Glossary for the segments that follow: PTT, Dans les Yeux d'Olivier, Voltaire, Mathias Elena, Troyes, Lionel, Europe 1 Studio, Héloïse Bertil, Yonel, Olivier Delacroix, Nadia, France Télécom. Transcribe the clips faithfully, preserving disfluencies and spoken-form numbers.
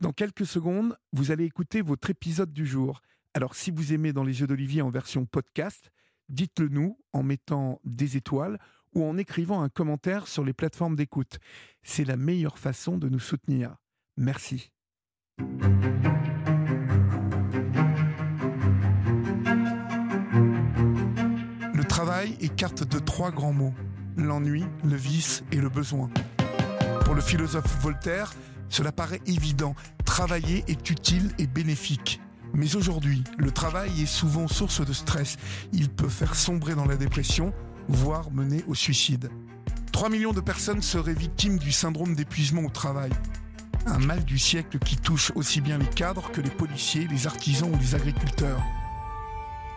Dans quelques secondes, vous allez écouter votre épisode du jour. Alors si vous aimez Dans les Yeux d'Olivier en version podcast, dites-le nous en mettant des étoiles ou en écrivant un commentaire sur les plateformes d'écoute. C'est la meilleure façon de nous soutenir. Merci. Le travail écarte de trois grands mots, l'ennui, le vice et le besoin. Pour le philosophe Voltaire, cela paraît évident, travailler est utile et bénéfique. Mais aujourd'hui, le travail est souvent source de stress. Il peut faire sombrer dans la dépression, voire mener au suicide. trois millions de personnes seraient victimes du syndrome d'épuisement au travail. Un mal du siècle qui touche aussi bien les cadres que les policiers, les artisans ou les agriculteurs.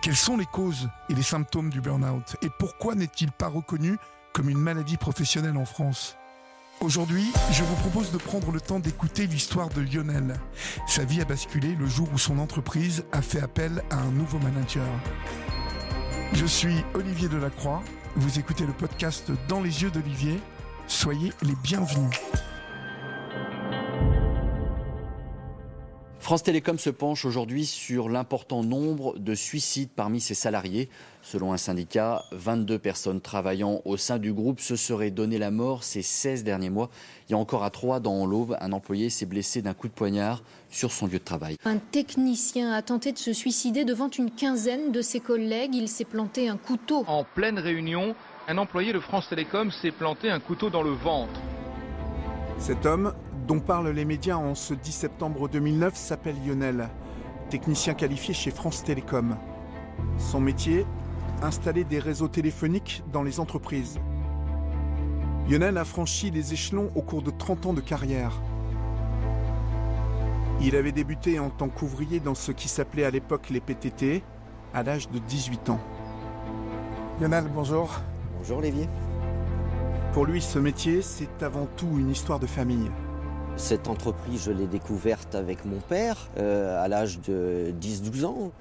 Quelles sont les causes et les symptômes du burn-out ? Et pourquoi n'est-il pas reconnu comme une maladie professionnelle en France ? Aujourd'hui, je vous propose de prendre le temps d'écouter l'histoire de Lionel. Sa vie a basculé le jour où son entreprise a fait appel à un nouveau manager. Je suis Olivier Delacroix, vous écoutez le podcast Dans les Yeux d'Olivier. Soyez les bienvenus. France Télécom se penche aujourd'hui sur l'important nombre de suicides parmi ses salariés. Selon un syndicat, vingt-deux personnes travaillant au sein du groupe se seraient donné la mort ces seize derniers mois. Il y a encore à Troyes, dans l'Aube, un employé s'est blessé d'un coup de poignard sur son lieu de travail. Un technicien a tenté de se suicider devant une quinzaine de ses collègues. Il s'est planté un couteau. En pleine réunion, un employé de France Télécom s'est planté un couteau dans le ventre. Cet homme, dont parlent les médias en ce dix septembre deux mille neuf, s'appelle Yonel, technicien qualifié chez France Télécom. Son métier, installer des réseaux téléphoniques dans les entreprises. Yonel a franchi les échelons au cours de trente ans de carrière. Il avait débuté en tant qu'ouvrier dans ce qui s'appelait à l'époque les P T T, à l'âge de dix-huit ans. Yonel, bonjour. Bonjour Olivier. Pour lui, ce métier, c'est avant tout une histoire de famille. Cette entreprise, je l'ai découverte avec mon père euh, à l'âge de dix douze ans.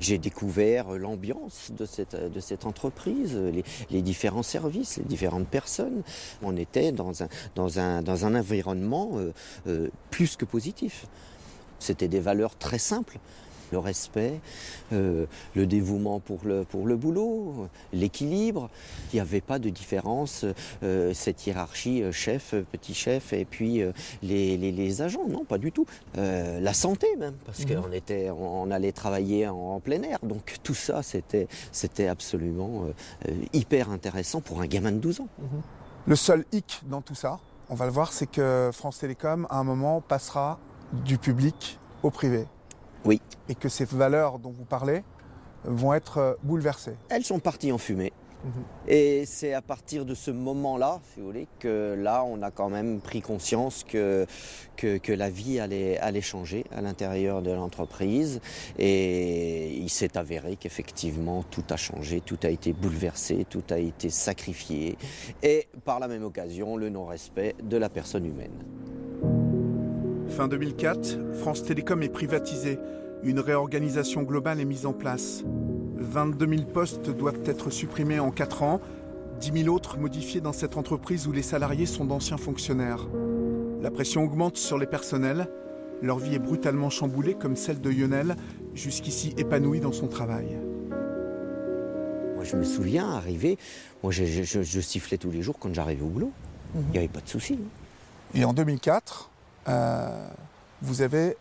J'ai découvert l'ambiance de cette, de cette entreprise, les, les différents services, les différentes personnes. On était dans un, dans un, dans un environnement euh, euh, plus que positif. C'était des valeurs très simples. Le respect, euh, le dévouement pour le, pour le boulot, l'équilibre. Il n'y avait pas de différence, euh, cette hiérarchie chef, petit chef et puis euh, les, les, les agents, non, pas du tout. Euh, la santé même, parce mmh. qu'on était, on, on allait travailler en, en plein air. Donc tout ça, c'était, c'était absolument euh, hyper intéressant pour un gamin de douze ans. Mmh. Le seul hic dans tout ça, on va le voir, c'est que France Télécom, à un moment, passera du public au privé. Oui. Et que ces valeurs dont vous parlez vont être bouleversées. Elles sont parties en fumée. Mmh. Et c'est à partir de ce moment-là, si vous voulez, que là, on a quand même pris conscience que, que, que la vie allait, allait changer à l'intérieur de l'entreprise. Et il s'est avéré qu'effectivement, tout a changé, tout a été bouleversé, tout a été sacrifié. Et par la même occasion, le non-respect de la personne humaine. Fin deux mille quatre, France Télécom est privatisée. Une réorganisation globale est mise en place. vingt-deux mille postes doivent être supprimés en quatre ans, dix mille autres modifiés dans cette entreprise où les salariés sont d'anciens fonctionnaires. La pression augmente sur les personnels. Leur vie est brutalement chamboulée comme celle de Lionel, jusqu'ici épanoui dans son travail. Moi, je me souviens arriver, moi, je, je, je, je sifflais tous les jours quand j'arrivais au boulot. Il mmh. n'y avait pas de souci. Et en deux mille quatre... Euh, vous avez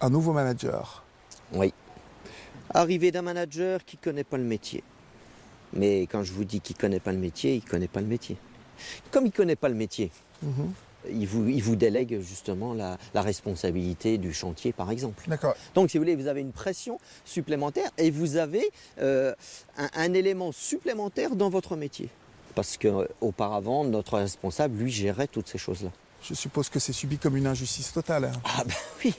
un nouveau manager. Oui. Arrivé d'un manager qui ne connaît pas le métier. Mais quand je vous dis qu'il ne connaît pas le métier, il ne connaît pas le métier. Comme il ne connaît pas le métier, mmh. il, vous, il vous délègue justement la, la responsabilité du chantier, par exemple. D'accord. Donc, si vous voulez, vous avez une pression supplémentaire et vous avez euh, un, un élément supplémentaire dans votre métier. Parce qu'auparavant, notre responsable, lui, gérait toutes ces choses-là. Je suppose que c'est subi comme une injustice totale. Ah ben oui.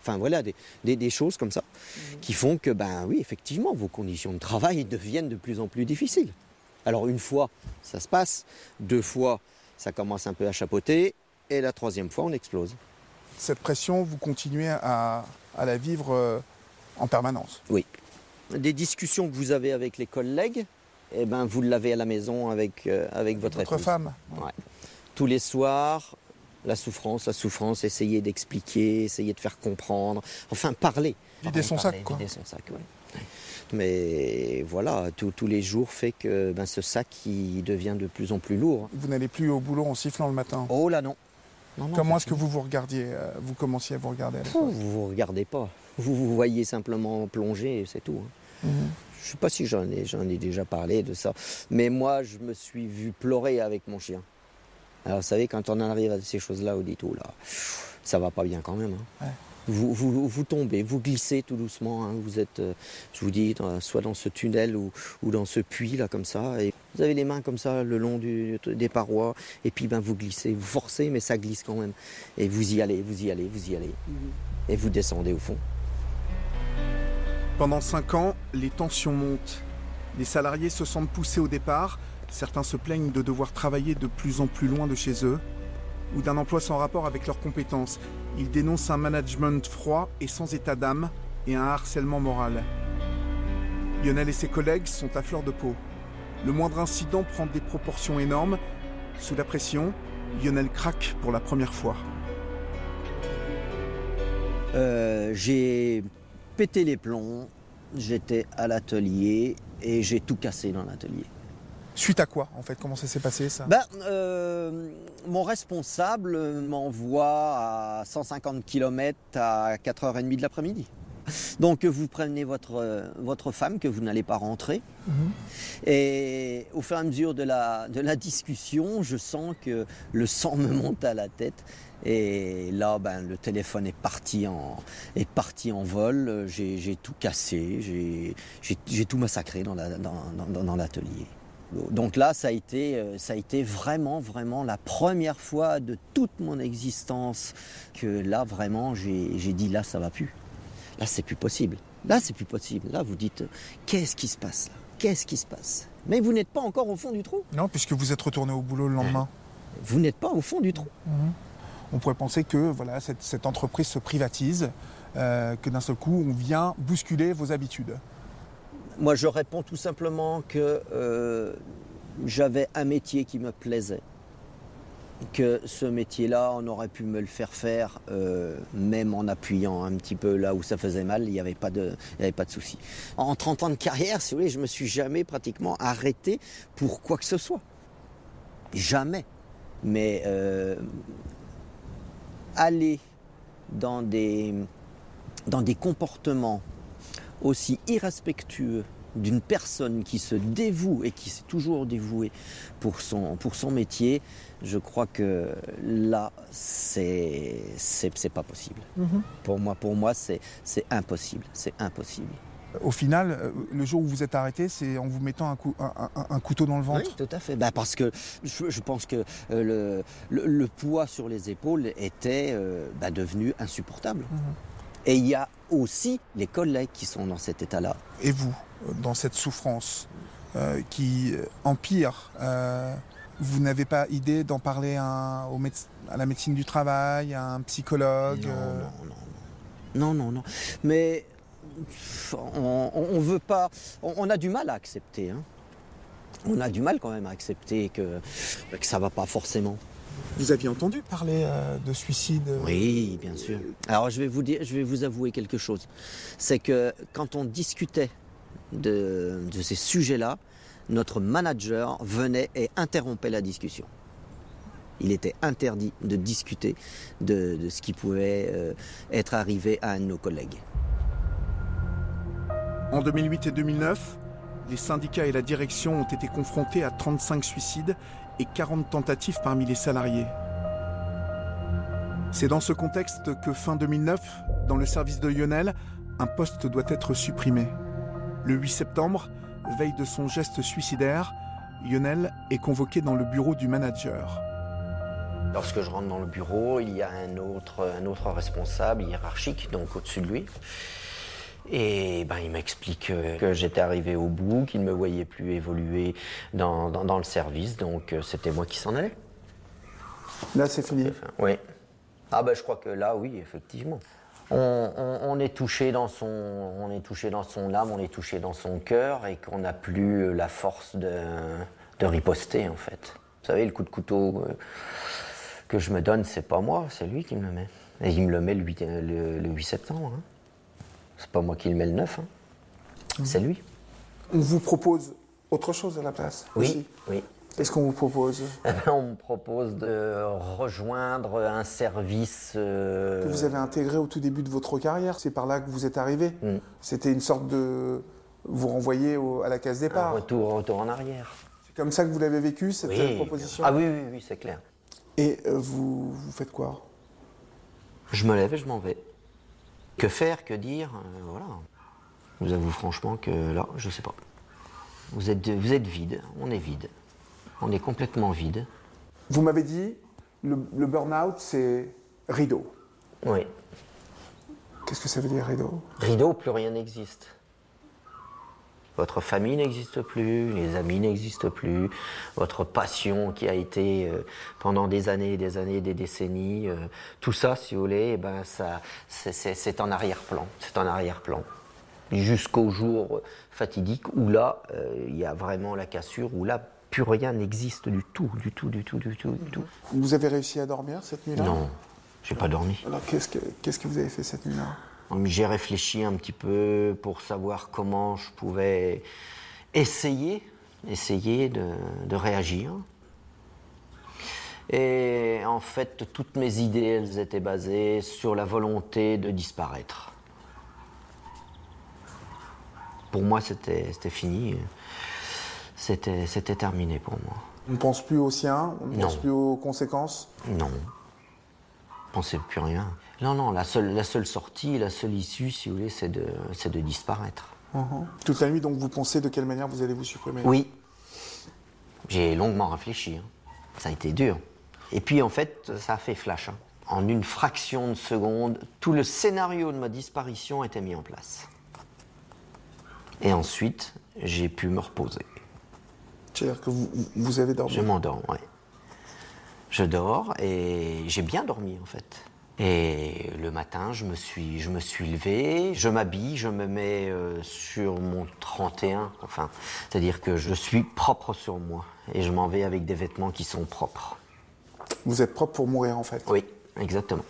Enfin voilà, des, des, des choses comme ça mmh. qui font que, ben oui, effectivement, vos conditions de travail deviennent de plus en plus difficiles. Alors une fois, ça se passe. Deux fois, ça commence un peu à chapeauter. Et la troisième fois, on explose. Cette pression, vous continuez à, à la vivre euh, en permanence ? Oui. Des discussions que vous avez avec les collègues, eh ben, vous l'avez à la maison avec, euh, avec votre, votre femme. Ouais. Tous les soirs... la souffrance, la souffrance, essayer d'expliquer, essayer de faire comprendre, enfin parler. Vider son parler, sac, quoi. Vider son sac, oui. Mais voilà, tout, tous les jours fait que ben, ce sac il devient de plus en plus lourd. Vous n'allez plus au boulot en sifflant le matin? Oh là non. non, non Comment est-ce que vous vous regardiez? Vous commenciez à vous regarder à l'époque? Vous ne vous regardez pas. Vous vous voyez simplement plonger, c'est tout. Hein. Mm-hmm. Je ne sais pas si j'en ai, j'en ai déjà parlé de ça. Mais moi, je me suis vu pleurer avec mon chien. Alors, vous savez, quand on en arrive à ces choses-là, on dit tout, là, ça va pas bien quand même. Hein. Ouais. Vous, vous, vous tombez, vous glissez tout doucement. Hein. Vous êtes, euh, je vous dis, dans, soit dans ce tunnel ou, ou dans ce puits, là, comme ça. Et vous avez les mains comme ça, le long du, des parois. Et puis, ben, vous glissez, vous forcez, mais ça glisse quand même. Et vous y allez, vous y allez, vous y allez. Mm-hmm. Et vous descendez au fond. Pendant cinq ans, les tensions montent. Les salariés se sentent poussés au départ. Certains se plaignent de devoir travailler de plus en plus loin de chez eux ou d'un emploi sans rapport avec leurs compétences. Ils dénoncent un management froid et sans état d'âme et un harcèlement moral. Yonel et ses collègues sont à fleur de peau. Le moindre incident prend des proportions énormes. Sous la pression, Yonel craque pour la première fois. Euh, j'ai pété les plombs, j'étais à l'atelier et j'ai tout cassé dans l'atelier. Suite à quoi, en fait? Comment ça s'est passé, ça? Ben, euh, mon responsable m'envoie à cent cinquante kilomètres à quatre heures trente de l'après-midi. Donc, vous prenez votre, votre femme, que vous n'allez pas rentrer. Mmh. Et au fur et à mesure de la, de la discussion, je sens que le sang me monte à la tête. Et là, ben, le téléphone est parti en, est parti en vol. J'ai, j'ai tout cassé, j'ai, j'ai, j'ai tout massacré dans, la, dans, dans, dans l'atelier. Donc là, ça a été, ça a été vraiment, vraiment la première fois de toute mon existence que là, vraiment, j'ai, j'ai dit là, ça va plus. Là, c'est plus possible. Là, c'est plus possible. Là, vous dites, qu'est-ce qui se passe là? Qu'est-ce qui se passe? Mais vous n'êtes pas encore au fond du trou. Non, puisque vous êtes retourné au boulot le lendemain. Vous n'êtes pas au fond du trou. Mmh. On pourrait penser que voilà, cette, cette entreprise se privatise, euh, que d'un seul coup, on vient bousculer vos habitudes. Moi, je réponds tout simplement que euh, j'avais un métier qui me plaisait, que ce métier-là, on aurait pu me le faire faire, euh, même en appuyant un petit peu là où ça faisait mal, il n'y avait pas de, il n'y avait pas de souci. En trente ans de carrière, si vous voulez, je ne me suis jamais pratiquement arrêté pour quoi que ce soit. Jamais. Mais euh, aller dans des, dans des comportements aussi irrespectueux d'une personne qui se dévoue et qui s'est toujours dévouée pour son, pour son métier, je crois que là, c'est, c'est, c'est pas possible. Mm-hmm. Pour moi, pour moi c'est, c'est impossible, c'est impossible. Au final, le jour où vous êtes arrêté, c'est en vous mettant un, cou- un, un, un couteau dans le ventre? Oui, tout à fait. Bah parce que je, je pense que le, le, le poids sur les épaules était euh, bah devenu insupportable. Mm-hmm. Et il y a aussi les collègues qui sont dans cet état-là. Et vous, dans cette souffrance euh, qui empire, euh, vous n'avez pas idée d'en parler à, un, au méde- à la médecine du travail, à un psychologue? Non, euh... non, non, non. Non, non, non. Mais on, on veut pas... On, on a du mal à accepter. Hein. On a du mal quand même à accepter que, que ça va pas forcément. Vous aviez entendu parler euh, de suicide? Oui, bien sûr. Alors je vais vous dire, je vais vous avouer quelque chose. C'est que quand on discutait de, de ces sujets-là, notre manager venait et interrompait la discussion. Il était interdit de discuter de, de ce qui pouvait euh, être arrivé à un de nos collègues. En deux mille huit et deux mille neuf, les syndicats et la direction ont été confrontés à trente-cinq suicides et quarante tentatives parmi les salariés. C'est dans ce contexte que fin deux mille neuf, dans le service de Yonel, un poste doit être supprimé. Le huit septembre, veille de son geste suicidaire, Yonel est convoqué dans le bureau du manager. Lorsque je rentre dans le bureau, il y a un autre, un autre responsable hiérarchique, donc au-dessus de lui. Et ben, il m'explique que j'étais arrivé au bout, qu'il ne me voyait plus évoluer dans, dans, dans le service, donc c'était moi qui s'en allais. Là, c'est fini? Oui. Ah ben, je crois que là, oui, effectivement. On, on, on est touché dans son, on est touché dans son âme, on est touché dans son cœur, et qu'on n'a plus la force de, de riposter, en fait. Vous savez, le coup de couteau... Euh... que je me donne, c'est pas moi, c'est lui qui me le met. Et il me le met le huit, le, le huit septembre. Hein. C'est pas moi qui le mets le neuf, hein. Mmh. C'est lui. On vous propose autre chose à la place oui, aussi. Oui. Qu'est-ce qu'on vous propose? eh ben, On me propose de rejoindre un service... Euh... Que vous avez intégré au tout début de votre carrière. C'est par là que vous êtes arrivé. Mmh. C'était une sorte de... Vous renvoyer au, à la case départ. Un retour, retour en arrière. C'est comme ça que vous l'avez vécu, cette oui. proposition? Ah oui, oui, oui, c'est clair. Et euh, vous, vous faites quoi? Je me lève et je m'en vais. Que faire, que dire, euh, voilà. Je vous avoue franchement que là, je sais pas. Vous êtes, vous êtes vide, on est vide. On est complètement vide. Vous m'avez dit, le, le burn-out, c'est rideau. Oui. Qu'est-ce que ça veut dire, rideau? Rideau, plus rien n'existe. Votre famille n'existe plus, les amis n'existent plus, votre passion qui a été euh, pendant des années, des années, des décennies, euh, tout ça, si vous voulez, eh ben ça, c'est, c'est, c'est en arrière-plan, c'est en arrière-plan. Jusqu'au jour fatidique où là, il euh, y a vraiment la cassure, où là, plus rien n'existe du tout, du tout, du tout, du tout, du tout. Vous avez réussi à dormir cette nuit-là? Non, j'ai pas dormi. Alors qu'est-ce que, qu'est-ce que vous avez fait cette nuit-là? J'ai réfléchi un petit peu pour savoir comment je pouvais essayer, essayer de, de réagir. Et en fait, toutes mes idées, elles étaient basées sur la volonté de disparaître. Pour moi, c'était, c'était fini. C'était, c'était terminé pour moi. On ne pense plus aux siens? On ne pense plus aux conséquences? Non. On ne pensait plus rien. Non, non, la seule, la seule sortie, la seule issue, si vous voulez, c'est de, c'est de disparaître. Mmh. Toute la nuit, donc, vous pensez de quelle manière vous allez vous supprimer? Oui. J'ai longuement réfléchi. Hein. Ça a été dur. Et puis, en fait, ça a fait flash. Hein. En une fraction de seconde, tout le scénario de ma disparition était mis en place. Et ensuite, j'ai pu me reposer. C'est-à-dire que vous, vous avez dormi? Je m'endors, oui. Je dors et j'ai bien dormi, en fait. Et le matin, je me suis, je me suis levé, je m'habille, je me mets euh, sur mon trente et un. Enfin, c'est-à-dire que je suis propre sur moi et je m'en vais avec des vêtements qui sont propres. Vous êtes propre pour mourir, en fait? Oui, exactement.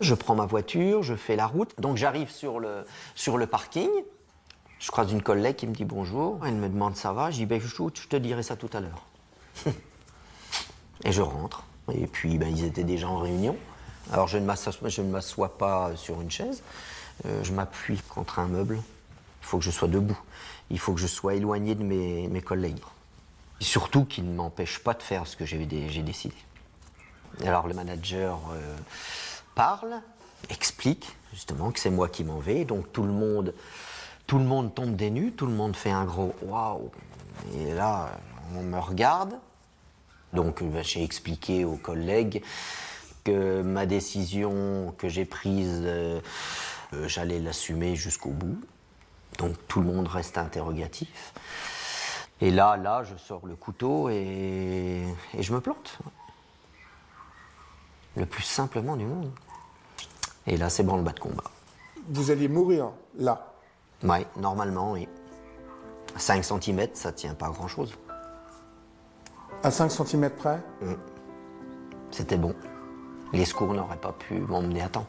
Je prends ma voiture, je fais la route. Donc, j'arrive sur le, sur le parking. Je croise une collègue qui me dit bonjour. Elle me demande ça va. Je dis ben, chouchou, je te dirai ça tout à l'heure. Et je rentre. Et puis, ben, ils étaient déjà en réunion. Alors, je ne m'assois, je ne m'assois pas sur une chaise. Euh, je m'appuie contre un meuble. Il faut que je sois debout. Il faut que je sois éloigné de mes, mes collègues. Et surtout qu'ils ne m'empêchent pas de faire ce que j'ai, j'ai décidé. Alors, le manager euh, parle, explique justement que c'est moi qui m'en vais. Donc, tout le monde, tout le monde tombe des nues. Tout le monde fait un gros « waouh ». Et là, on me regarde. Donc, ben, j'ai expliqué aux collègues que ma décision que j'ai prise, euh, euh, j'allais l'assumer jusqu'au bout. Donc, tout le monde reste interrogatif. Et là, là, je sors le couteau et, et je me plante. Le plus simplement du monde. Et là, c'est branle-bas de combat. Vous alliez mourir, là? Oui, normalement, oui. À cinq centimètres, ça ne tient pas à grand-chose. À cinq centimètres près? Mmh. C'était bon. Les secours n'auraient pas pu m'emmener à temps.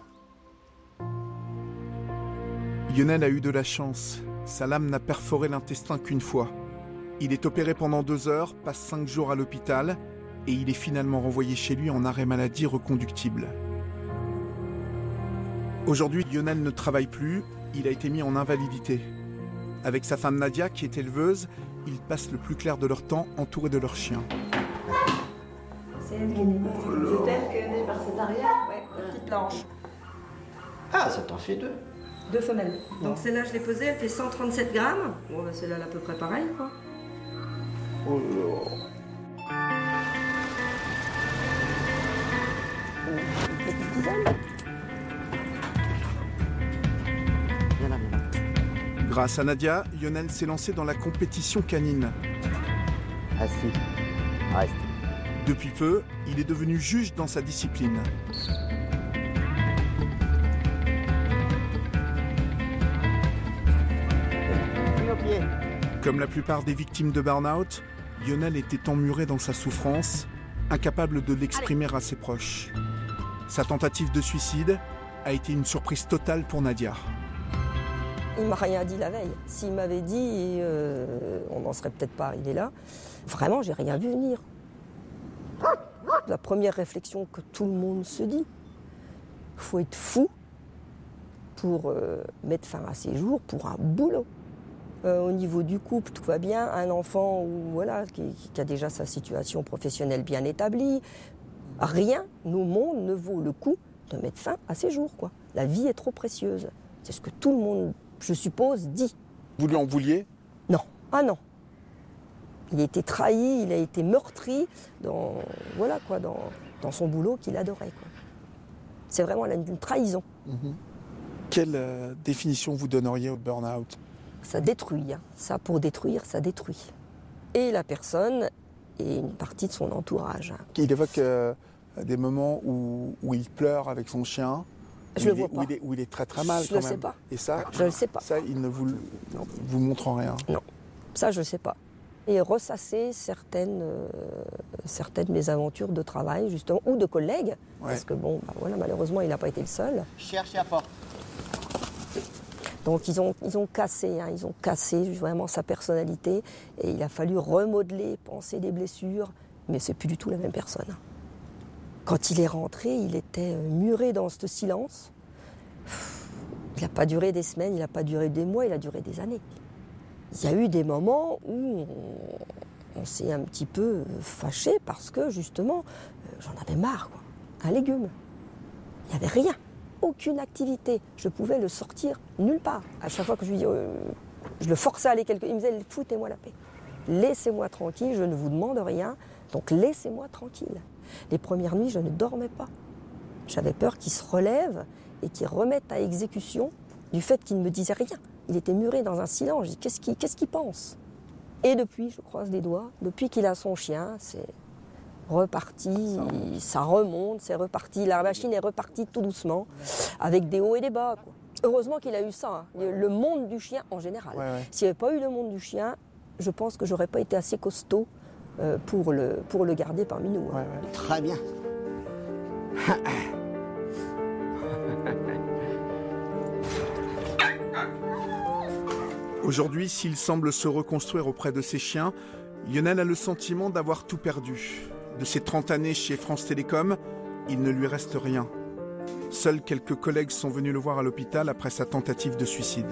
Yonel a eu de la chance. Sa lame n'a perforé l'intestin qu'une fois. Il est opéré pendant deux heures, passe cinq jours à l'hôpital et il est finalement renvoyé chez lui en arrêt maladie reconductible. Aujourd'hui, Yonel ne travaille plus. Il a été mis en invalidité. Avec sa femme Nadia, qui est éleveuse, ils passent le plus clair de leur temps entourés de leurs chiens. C'est elle qui est née par césarienne, ouais, la petite Blanche. Ah, ça t'en fait deux. Deux femelles. Ouais. Donc celle-là, je l'ai posée, elle fait cent trente-sept grammes. Bon, bah, celle-là, elle est à peu près pareil, quoi. Oh là. Grâce à Nadia, Yonel s'est lancé dans la compétition canine. Assis, reste. Depuis peu, il est devenu juge dans sa discipline. Comme la plupart des victimes de burn-out, Yonel était emmuré dans sa souffrance incapable de l'exprimer à ses proches. Sa tentative de suicide a été une surprise totale pour Nadia. Il ne m'a rien dit la veille. S'il m'avait dit, euh, on n'en serait peut-être pas arrivé là. Vraiment, j'ai rien vu venir. La première réflexion que tout le monde se dit, il faut être fou pour euh, mettre fin à ses jours pour un boulot. Euh, au niveau du couple, tout va bien. Un enfant ou, voilà, qui, qui a déjà sa situation professionnelle bien établie. Rien au monde ne vaut le coup de mettre fin à ses jours, quoi. La vie est trop précieuse. C'est ce que tout le monde, je suppose, dit. Vous lui en vouliez ? Non. Ah non. Il a été trahi, il a été meurtri dans, voilà quoi, dans, dans son boulot qu'il adorait, quoi. C'est vraiment une trahison. Mmh. Quelle euh, définition vous donneriez au burn-out ? Ça détruit. Hein. Ça, pour détruire, ça détruit. Et la personne et une partie de son entourage. Hein. Il évoque euh, des moments où, où il pleure avec son chien. Je le vois pas. Où il est, où il est très très mal. Je ne sais pas. Et ça, je ne sais pas. Ça, il ne vous, non, vous montre en rien. Non, ça je ne sais pas. Et ressasser certaines, euh, certaines mésaventures de travail justement ou de collègues, ouais. Parce que bon, bah, voilà, malheureusement, il n'a pas été le seul. Cherchez à porte. Donc ils ont, ils ont cassé, hein, ils ont cassé vraiment sa personnalité et il a fallu remodeler, penser des blessures, mais c'est plus du tout la même personne. Quand il est rentré, il était muré dans ce silence. Il n'a pas duré des semaines, il n'a pas duré des mois, il a duré des années. Il y a eu des moments où on, on s'est un petit peu fâché parce que, justement, j'en avais marre, quoi. Un légume. Il n'y avait rien, aucune activité. Je pouvais le sortir nulle part. À chaque fois que je lui dis, euh, je le forçais à aller quelque part, il me disait, foutez-moi la paix. Laissez-moi tranquille, je ne vous demande rien, donc laissez-moi tranquille. Les premières nuits, je ne dormais pas. J'avais peur qu'il se relève et qu'il remette à exécution du fait qu'il ne me disait rien. Il était muré dans un silence. Je dis, qu'est-ce qu'il, qu'est-ce qu'il pense ? Et depuis, je croise les doigts, depuis qu'il a son chien, c'est reparti, ça remonte, c'est reparti. La machine est repartie tout doucement, avec des hauts et des bas, quoi. Heureusement qu'il a eu ça, hein. Le monde du chien en général. Ouais, ouais. S'il n'y avait pas eu le monde du chien, je pense que je n'aurais pas été assez costaud Euh, pour, le, pour le garder parmi nous. Hein. Ouais, ouais. Très bien. Aujourd'hui, s'il semble se reconstruire auprès de ses chiens, Yonel a le sentiment d'avoir tout perdu. De ses trente années chez France Télécom, il ne lui reste rien. Seuls quelques collègues sont venus le voir à l'hôpital après sa tentative de suicide.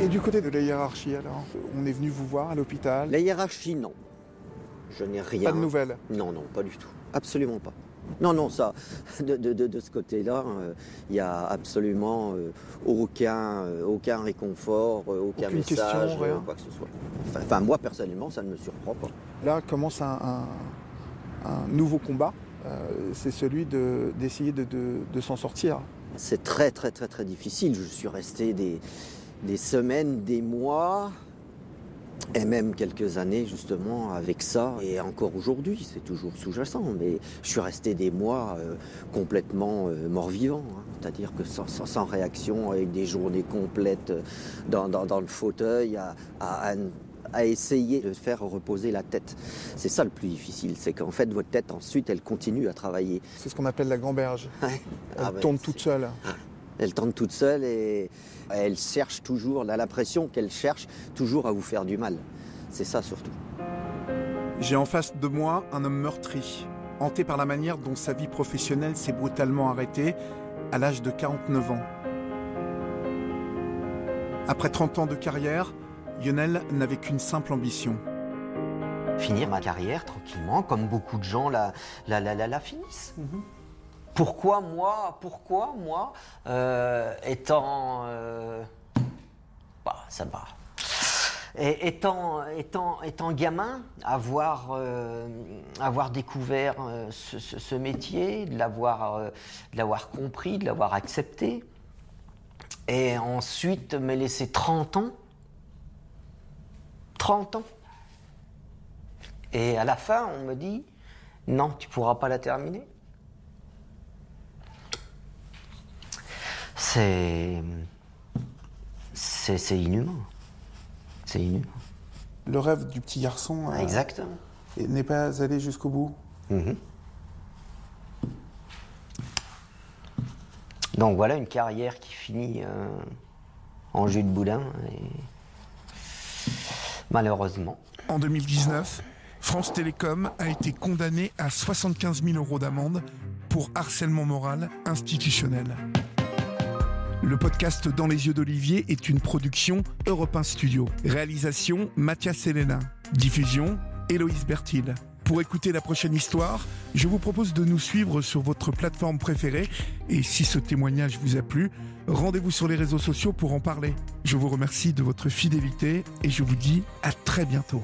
Et du côté de la hiérarchie, alors, on est venu vous voir à l'hôpital ? La hiérarchie, non. Je n'ai rien. Pas de nouvelles ? Non, non, pas du tout. Absolument pas. Non, non, ça, de, de, de, de ce côté-là, il euh, n'y a absolument euh, aucun, euh, aucun réconfort, euh, aucun Aucune message, question, rien. Euh, quoi que ce soit. Enfin, enfin, moi, personnellement, ça ne me surprend pas. Là commence un, un, un nouveau combat, euh, c'est celui de, d'essayer de, de, de s'en sortir. C'est très, très, très, très difficile. Je suis resté des... des semaines, des mois et même quelques années justement avec ça. Et encore aujourd'hui, c'est toujours sous-jacent, mais je suis resté des mois euh, complètement euh, mort-vivant, hein. C'est-à-dire que sans, sans, sans réaction, avec des journées complètes dans, dans, dans le fauteuil, à, à, à essayer de faire reposer la tête. C'est ça le plus difficile, c'est qu'en fait votre tête ensuite elle continue à travailler. C'est ce qu'on appelle la gamberge, elle ah ben, tourne toute seule. Elle tente toute seule et elle cherche toujours, elle a l'impression qu'elle cherche toujours à vous faire du mal. C'est ça surtout. J'ai en face de moi un homme meurtri, hanté par la manière dont sa vie professionnelle s'est brutalement arrêtée à l'âge de quarante-neuf ans. Après trente ans de carrière, Yonel n'avait qu'une simple ambition. Finir ma carrière tranquillement, comme beaucoup de gens la, la, la, la, la finissent. Mmh. Pourquoi moi, pourquoi moi, euh, étant, euh, bah, ça va, et, étant, étant, étant gamin, avoir, euh, avoir découvert euh, ce, ce, ce métier, de l'avoir, euh, de l'avoir compris, de l'avoir accepté, et ensuite me laisser trente ans, trente ans, et à la fin on me dit, non, tu pourras pas la terminer. C'est... c'est... c'est inhumain. C'est inhumain. le rêve du petit garçon euh, exact. N'est pas allé jusqu'au bout. Mmh. Donc voilà une carrière qui finit euh, en jus de boudin, et... malheureusement. En deux mille dix-neuf, France Télécom a été condamnée à soixante-quinze mille euros d'amende pour harcèlement moral institutionnel. Le podcast Dans les Yeux d'Olivier est une production Europe un Studio. Réalisation Mathias Elena. Diffusion Héloïse Bertil. Pour écouter la prochaine histoire, je vous propose de nous suivre sur votre plateforme préférée. Et si ce témoignage vous a plu, rendez-vous sur les réseaux sociaux pour en parler. Je vous remercie de votre fidélité et je vous dis à très bientôt.